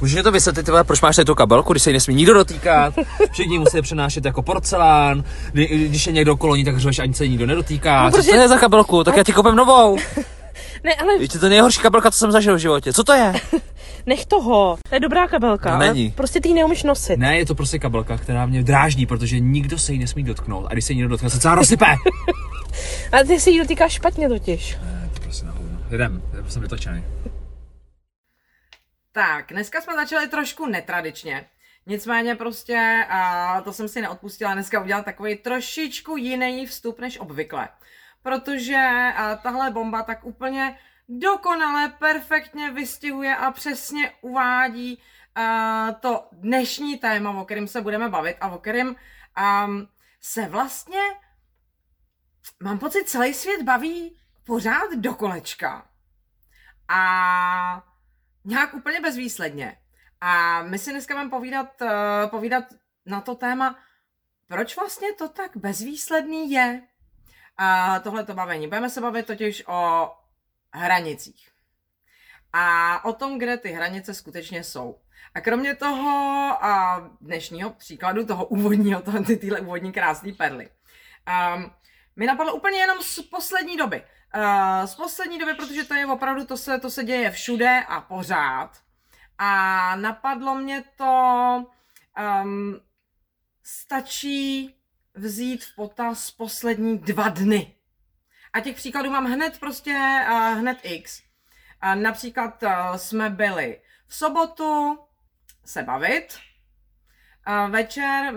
Můžeš mi to vysvětlit, proč máš tady tu kabelku, když se jí nesmí nikdo dotýkat, všichni musí přenášet jako porcelán, když je někdo koloni, tak řveš, ani se nikdo nedotýká. No, protože... Co to je za kabelku? Tak já ti koupím novou. Ne, ale... Víte, to je nejhorší kabelka, co jsem zažil v životě. Co to je? Nech toho. To je dobrá kabelka, ale prostě ty ji neumíš nosit. Ne, je to prostě kabelka, která mě dráždí, protože nikdo se jí nesmí dotknout. A když se jí někdo dotkne, se celá rozsype. Ale ty se jí dotýkáš špatně totiž. Ne, to prostě na hovno. Jdem, jsem vytočený. Tak, dneska jsme začali trošku netradičně. Nicméně prostě, a to jsem si neodpustila, dneska udělat takový trošičku jiný vstup než obvykle. Protože tahle bomba tak úplně dokonale, perfektně vystihuje a přesně uvádí to dnešní téma, o kterém se budeme bavit a o kterém se vlastně, mám pocit, celý svět baví pořád dokolečka. A nějak úplně bezvýsledně. A my si dneska budeme povídat na to téma, proč vlastně to tak bezvýsledný je. Tohleto bavení. Budeme se bavit totiž o hranicích. A o tom, kde ty hranice skutečně jsou. A kromě toho dnešního příkladu, toho úvodního, tyhle úvodní krásné perly, mi napadlo úplně jenom z poslední doby. Protože to je opravdu, to se děje všude a pořád. A napadlo mě to, stačí vzít v potaz poslední 2 dny. A těch příkladů mám hned x. Například jsme byli v sobotu se bavit. Večer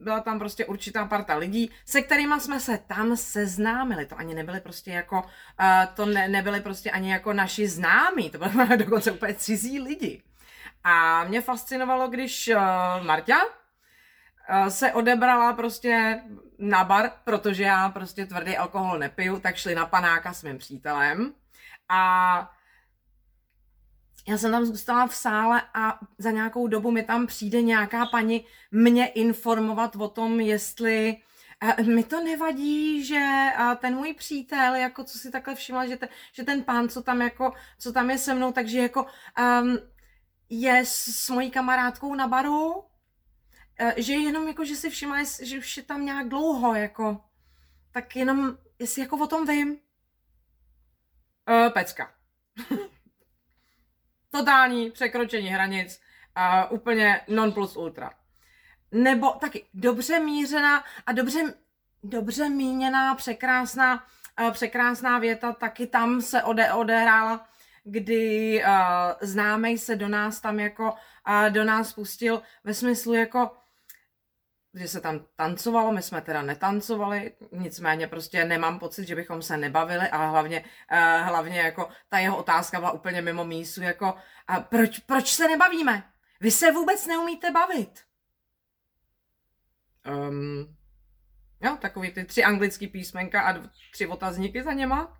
byla tam prostě určitá parta lidí, se kterýma jsme se tam seznámili. To ani nebyly prostě jako, nebyly prostě ani jako naši známí, to byly dokonce úplně cizí lidi. A mě fascinovalo, když Marťa se odebrala prostě na bar, protože já prostě tvrdý alkohol nepiju, tak šli na panáka s mým přítelem a já jsem tam zůstala v sále a za nějakou dobu mi tam přijde nějaká paní mě informovat o tom, jestli mi to nevadí, že ten můj přítel, jako co si takhle všimla, že ten pán, co tam je se mnou, takže jako je s mojí kamarádkou na baru, že jenom jako, že si všimla, že už je tam nějak dlouho, jako, tak jenom, jestli jako o tom vím. Pecka. Totální překročení hranic, úplně non plus ultra. Nebo taky dobře mířená a dobře míněná, překrásná věta, taky tam se odehrála, kdy známej se do nás tam jako, do nás pustil ve smyslu jako, že se tam tancovalo, my jsme teda netancovali, nicméně prostě nemám pocit, že bychom se nebavili, ale hlavně jako ta jeho otázka byla úplně mimo mísu, jako proč se nebavíme? Vy se vůbec neumíte bavit. Jo, takový ty 3 anglický písmenka a 3 otazníky za něma.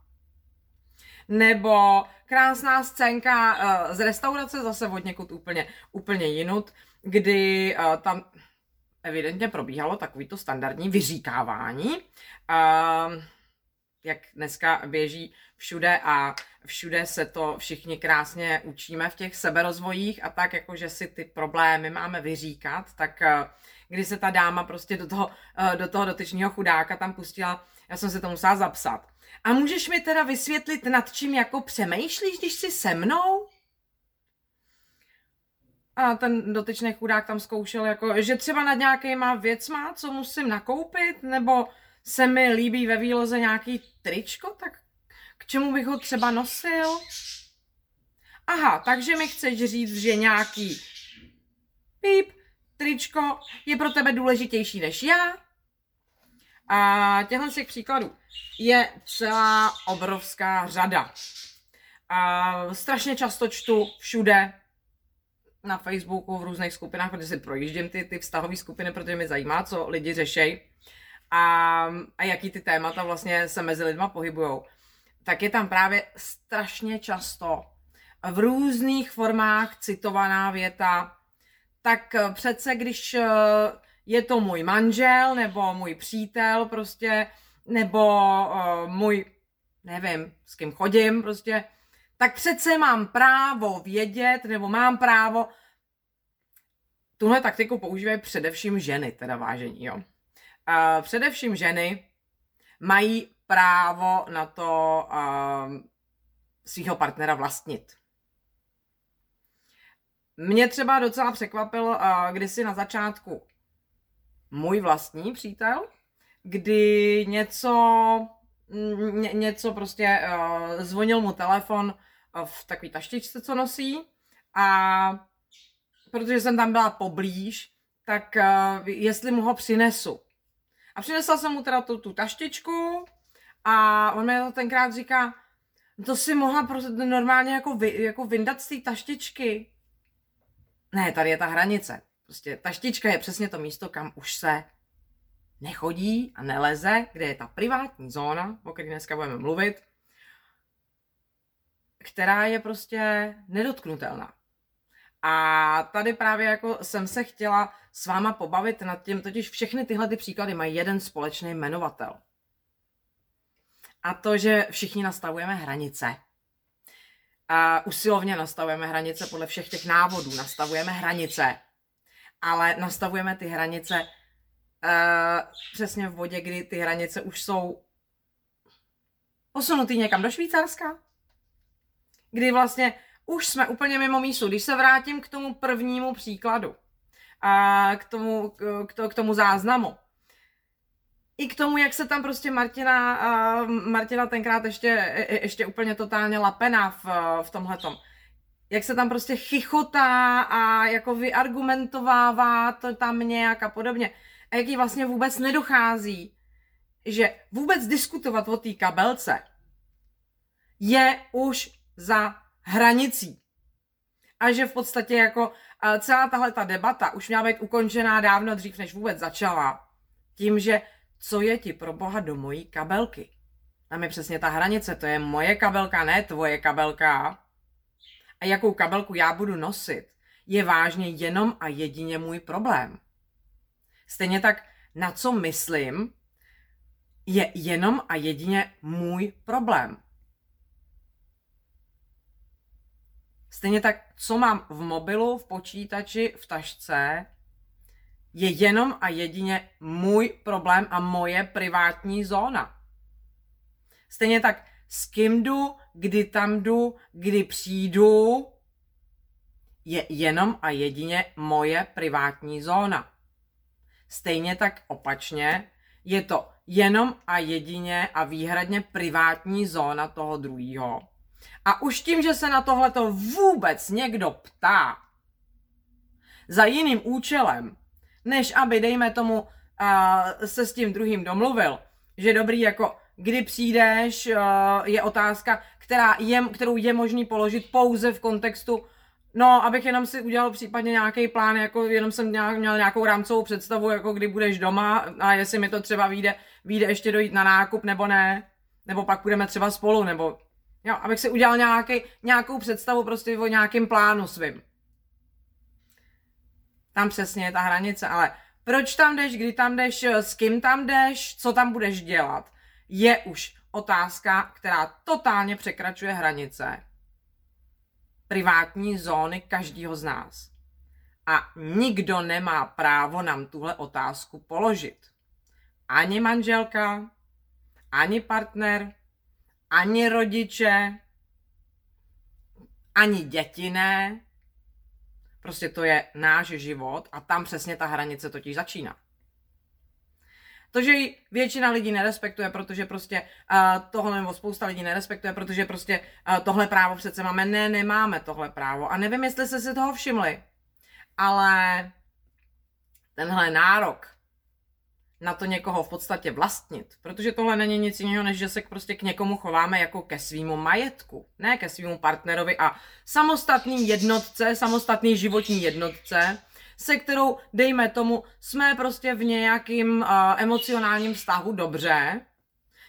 Nebo krásná scénka z restaurace, zase od někud úplně jinut, kdy tam evidentně probíhalo takovýto standardní vyříkávání, jak dneska běží všude a všude se to všichni krásně učíme v těch seberozvojích a tak, jakože si ty problémy máme vyříkat, tak když se ta dáma prostě do toho dotyčního chudáka tam pustila, já jsem se to musela zapsat. A můžeš mi teda vysvětlit, nad čím jako přemýšlíš, když jsi se mnou? A ten dotyčný chudák tam zkoušel, jako, že třeba nad nějakýma věcma, co musím nakoupit, nebo se mi líbí ve výloze nějaký tričko, tak k čemu bych ho třeba nosil? Aha, takže mi chceš říct, že nějaký píp, tričko je pro tebe důležitější než já? A těchto těch příkladů je celá obrovská řada. A strašně často čtu všude na Facebooku, v různých skupinách, protože si projíždím ty vztahové skupiny, protože mě zajímá, co lidi řešejí a jaký ty témata vlastně se mezi lidma pohybujou. Tak je tam právě strašně často v různých formách citovaná věta. Tak přece, když je to můj manžel, nebo můj přítel prostě, nebo můj, nevím, s kým chodím prostě, tak přece mám právo vědět, nebo mám právo Tuhle taktiku používají především ženy, teda vážení, jo. Především ženy mají právo na to svýho partnera vlastnit. Mě třeba docela překvapil kdysi na začátku můj vlastní přítel, kdy něco prostě zvonil mu telefon v takový taštičce, co nosí, a protože jsem tam byla poblíž, tak jestli mu ho přinesu. A přinesla jsem mu teda tu taštičku a on mi to tenkrát říká, to si mohla prostě normálně jako vyndat z té taštičky. Ne, tady je ta hranice. Prostě taštička je přesně to místo, kam už se nechodí a neleze, kde je ta privátní zóna, o které dneska budeme mluvit, která je prostě nedotknutelná. A tady právě jako jsem se chtěla s váma pobavit nad tím, totiž všechny tyhle ty příklady mají jeden společný jmenovatel. A to, že všichni nastavujeme hranice. A usilovně nastavujeme hranice podle všech těch návodů. Nastavujeme hranice. Ale nastavujeme ty hranice přesně v bodě, kdy ty hranice už jsou posunutý někam do Švýcarska. Kdy vlastně už jsme úplně mimo mísu. Když se vrátím k tomu prvnímu příkladu, k tomu záznamu, i k tomu, jak se tam prostě Martina tenkrát ještě úplně totálně lapená v tomhletom, jak se tam prostě chichotá a jako vyargumentovává to tam nějak a podobně. A jak jí vlastně vůbec nedochází, že vůbec diskutovat o té kabelce je už za hranicí. A že v podstatě jako celá tahleta debata už měla být ukončená dávno dřív, než vůbec začala. Tím, že co je ti pro boha do mojí kabelky? Tam je přesně ta hranice, to je moje kabelka, ne tvoje kabelka. A jakou kabelku já budu nosit, je vážně jenom a jedině můj problém. Stejně tak, na co myslím, je jenom a jedině můj problém. Stejně tak, co mám v mobilu, v počítači, v tašce, je jenom a jedině můj problém a moje privátní zóna. Stejně tak, s kým jdu, kdy tam jdu, kdy přijdu, je jenom a jedině moje privátní zóna. Stejně tak opačně, je to jenom a jedině a výhradně privátní zóna toho druhého. A už tím, že se na tohleto vůbec někdo ptá za jiným účelem, než aby, dejme tomu, se s tím druhým domluvil, že dobrý, jako kdy přijdeš, je otázka, kterou je možný položit pouze v kontextu, no, abych jenom si udělal případně nějaký plán, jako jenom jsem měl nějakou rámcovou představu, jako kdy budeš doma a jestli mi to třeba vyjde ještě dojít na nákup nebo ne, nebo pak půjdeme třeba spolu, nebo... Jo, abych si udělal nějakou představu prostě o nějakém plánu svým. Tam přesně je ta hranice, ale proč tam jdeš, kdy tam jdeš, s kým tam jdeš, co tam budeš dělat, je už otázka, která totálně překračuje hranice privátní zóny každého z nás. A nikdo nemá právo nám tuhle otázku položit. Ani manželka, ani partner, ani rodiče, ani děti ne. Prostě to je náš život a tam přesně ta hranice totiž začíná. To, že ji většina lidí nerespektuje, protože prostě tohle, nebo spousta lidí nerespektuje, protože prostě tohle právo přece máme. Ne, nemáme tohle právo. A nevím, jestli jste si toho všimli, ale tenhle nárok na to někoho v podstatě vlastnit. Protože tohle není nic jiného, než že se prostě k někomu chováme jako ke svýmu majetku. Ne ke svýmu partnerovi a samostatný životní jednotce, se kterou, dejme tomu, jsme prostě v nějakým emocionálním vztahu dobře.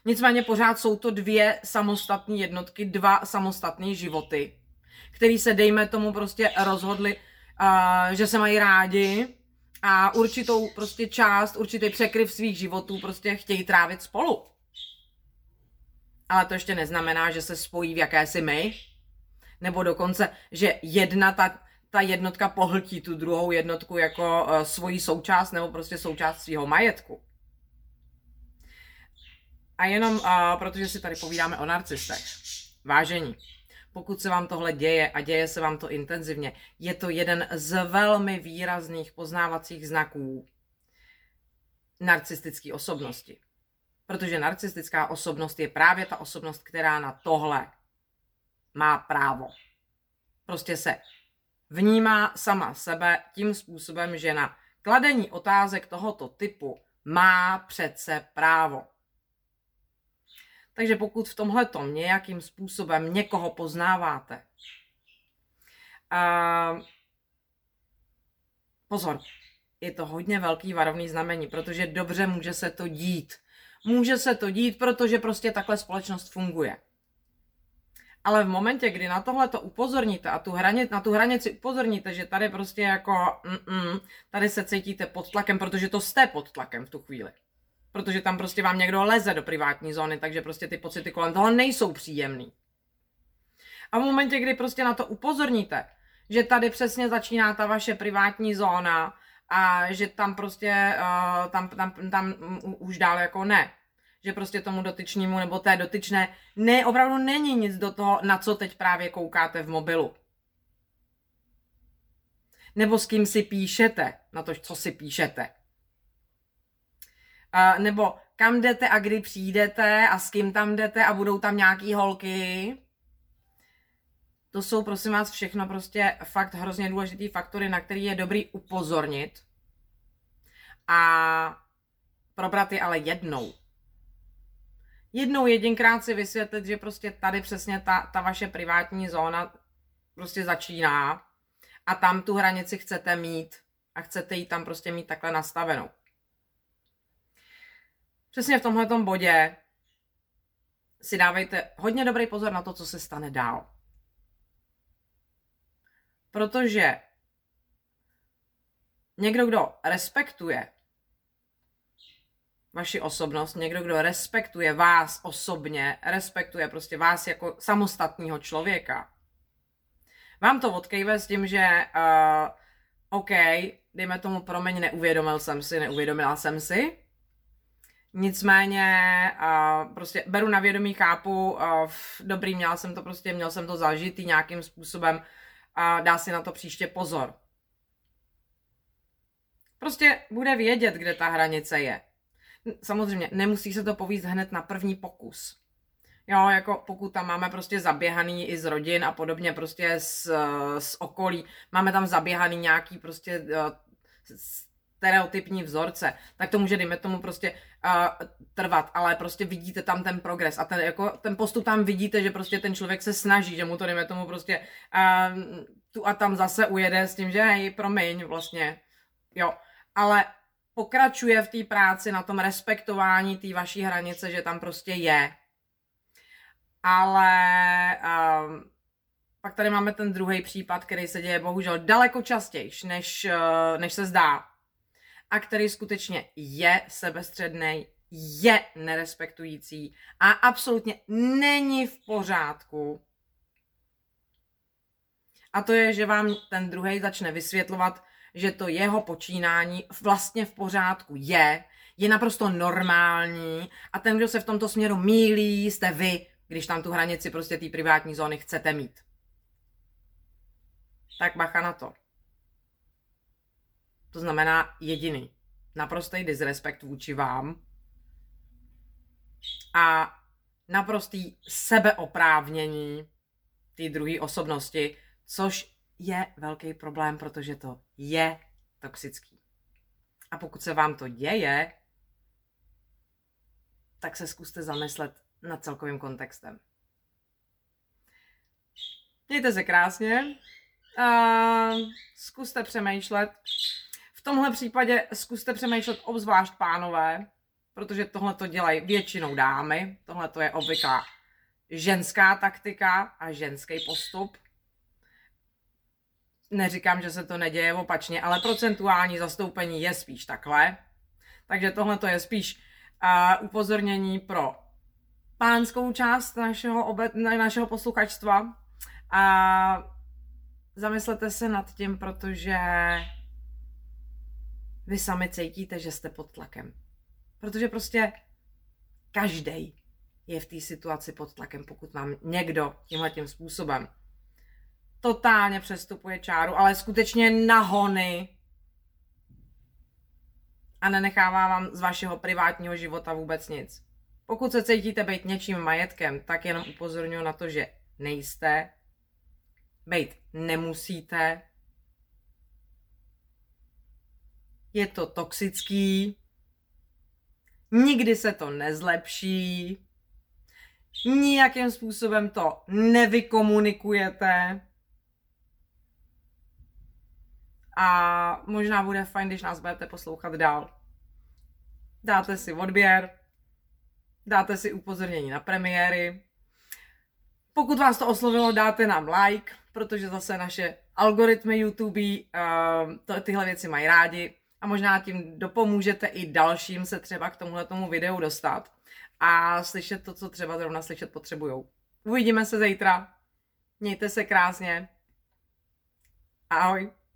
Nicméně pořád jsou to dvě samostatné jednotky, dva samostatné životy, který se, dejme tomu, prostě rozhodli, že se mají rádi, a určitou prostě část, určitý překryv svých životů prostě chtějí trávit spolu. Ale to ještě neznamená, že se spojí v jakési my, nebo dokonce, že jedna ta, ta jednotka pohltí tu druhou jednotku jako svoji součást nebo prostě součást svého majetku. A jenom, protože si tady povídáme o narcistech. Vážení, pokud se vám tohle děje a děje se vám to intenzivně, je to jeden z velmi výrazných poznávacích znaků narcistické osobnosti. Protože narcistická osobnost je právě ta osobnost, která na tohle má právo. Prostě se vnímá sama sebe tím způsobem, že na kladení otázek tohoto typu má přece právo. Takže pokud v tomhletom nějakým způsobem někoho poznáváte, pozor, je to hodně velký varovný znamení, protože dobře může se to dít. Může se to dít, protože prostě takhle společnost funguje. Ale v momentě, kdy na tohle to upozorníte a na tu hranici upozorníte, že tady prostě jako tady se cítíte pod tlakem, protože to jste pod tlakem v tu chvíli. Protože tam prostě vám někdo leze do privátní zóny, takže prostě ty pocity kolem toho nejsou příjemný. A v momentě, kdy prostě na to upozorníte, že tady přesně začíná ta vaše privátní zóna a že tam prostě tam už dál jako ne. Že prostě tomu dotyčnímu nebo té dotyčné ne, opravdu není nic do toho, na co teď právě koukáte v mobilu. Nebo s kým si píšete, na to, co si píšete. Nebo kam jdete a kdy přijdete a s kým tam jdete a budou tam nějaký holky. To jsou, prosím vás, všechno prostě fakt hrozně důležitý faktory, na který je dobrý upozornit a probrat je ale jednou. Jednou jedinkrát si vysvětlit, že prostě tady přesně ta vaše privátní zóna prostě začíná a tam tu hranici chcete mít a chcete ji tam prostě mít takhle nastavenou. Přesně v tomhletom bodě si dávejte hodně dobrý pozor na to, co se stane dál. Protože někdo, kdo respektuje vaši osobnost, někdo, kdo respektuje vás osobně, respektuje prostě vás jako samostatného člověka, vám to odkejve s tím, že OK, dejme tomu promiň, neuvědomila jsem si, nicméně prostě beru na vědomí, chápu, dobrý, měl jsem to zažitý nějakým způsobem, dá si na to příště pozor. Prostě bude vědět, kde ta hranice je. Samozřejmě, nemusí se to povíst hned na první pokus. Jo, jako pokud tam máme prostě zaběhaný i z rodin a podobně prostě z okolí, máme tam zaběhaný nějaký prostě stereotypní vzorce, tak to může, dejme tomu, prostě trvat, ale prostě vidíte tam ten progres a ten postup tam vidíte, že prostě ten člověk se snaží, že mu to, dejme tomu, prostě tu a tam zase ujede s tím, že hej, promiň, vlastně, jo, ale pokračuje v té práci na tom respektování té vaší hranice, že tam prostě je. Ale pak tady máme ten druhý případ, který se děje bohužel daleko častější, než se zdá. A který skutečně je sebestřednej, je nerespektující a absolutně není v pořádku. A to je, že vám ten druhej začne vysvětlovat, že to jeho počínání vlastně v pořádku je naprosto normální a ten, kdo se v tomto směru mýlí, jste vy, když tam tu hranici prostě té privátní zóny chcete mít. Tak bacha na to. To znamená jediný naprostý disrespekt vůči vám a naprostý sebeoprávnění té druhé osobnosti, což je velký problém, protože to je toxický. A pokud se vám to děje, tak se zkuste zamyslet nad celkovým kontextem. Mějte se krásně a zkuste přemýšlet. V tomhle případě zkuste přemýšlet obzvlášť pánové, protože tohle to dělají většinou dámy, tohle to je obvyklá ženská taktika a ženský postup. Neříkám, že se to neděje opačně, ale procentuální zastoupení je spíš takhle. Takže tohle to je spíš upozornění pro pánskou část našeho posluchačstva. Zamyslete se nad tím, protože vy sami cítíte, že jste pod tlakem. Protože prostě každej je v té situaci pod tlakem, pokud vám někdo tímhletím způsobem totálně přestupuje čáru, ale skutečně nahony a nenechává vám z vašeho privátního života vůbec nic. Pokud se cítíte být něčím majetkem, tak jenom upozorňuji na to, že nejste, být nemusíte, je to toxický, nikdy se to nezlepší, nijakým způsobem to nevykomunikujete a možná bude fajn, když nás budete poslouchat dál. Dáte si odběr, dáte si upozornění na premiéry. Pokud vás to oslovilo, dáte nám like, protože zase naše algoritmy YouTube tyhle věci mají rádi a možná tím dopomůžete i dalším se třeba k tomuhletomu videu dostat a slyšet to, co třeba zrovna slyšet potřebujou. Uvidíme se zítra, mějte se krásně, ahoj.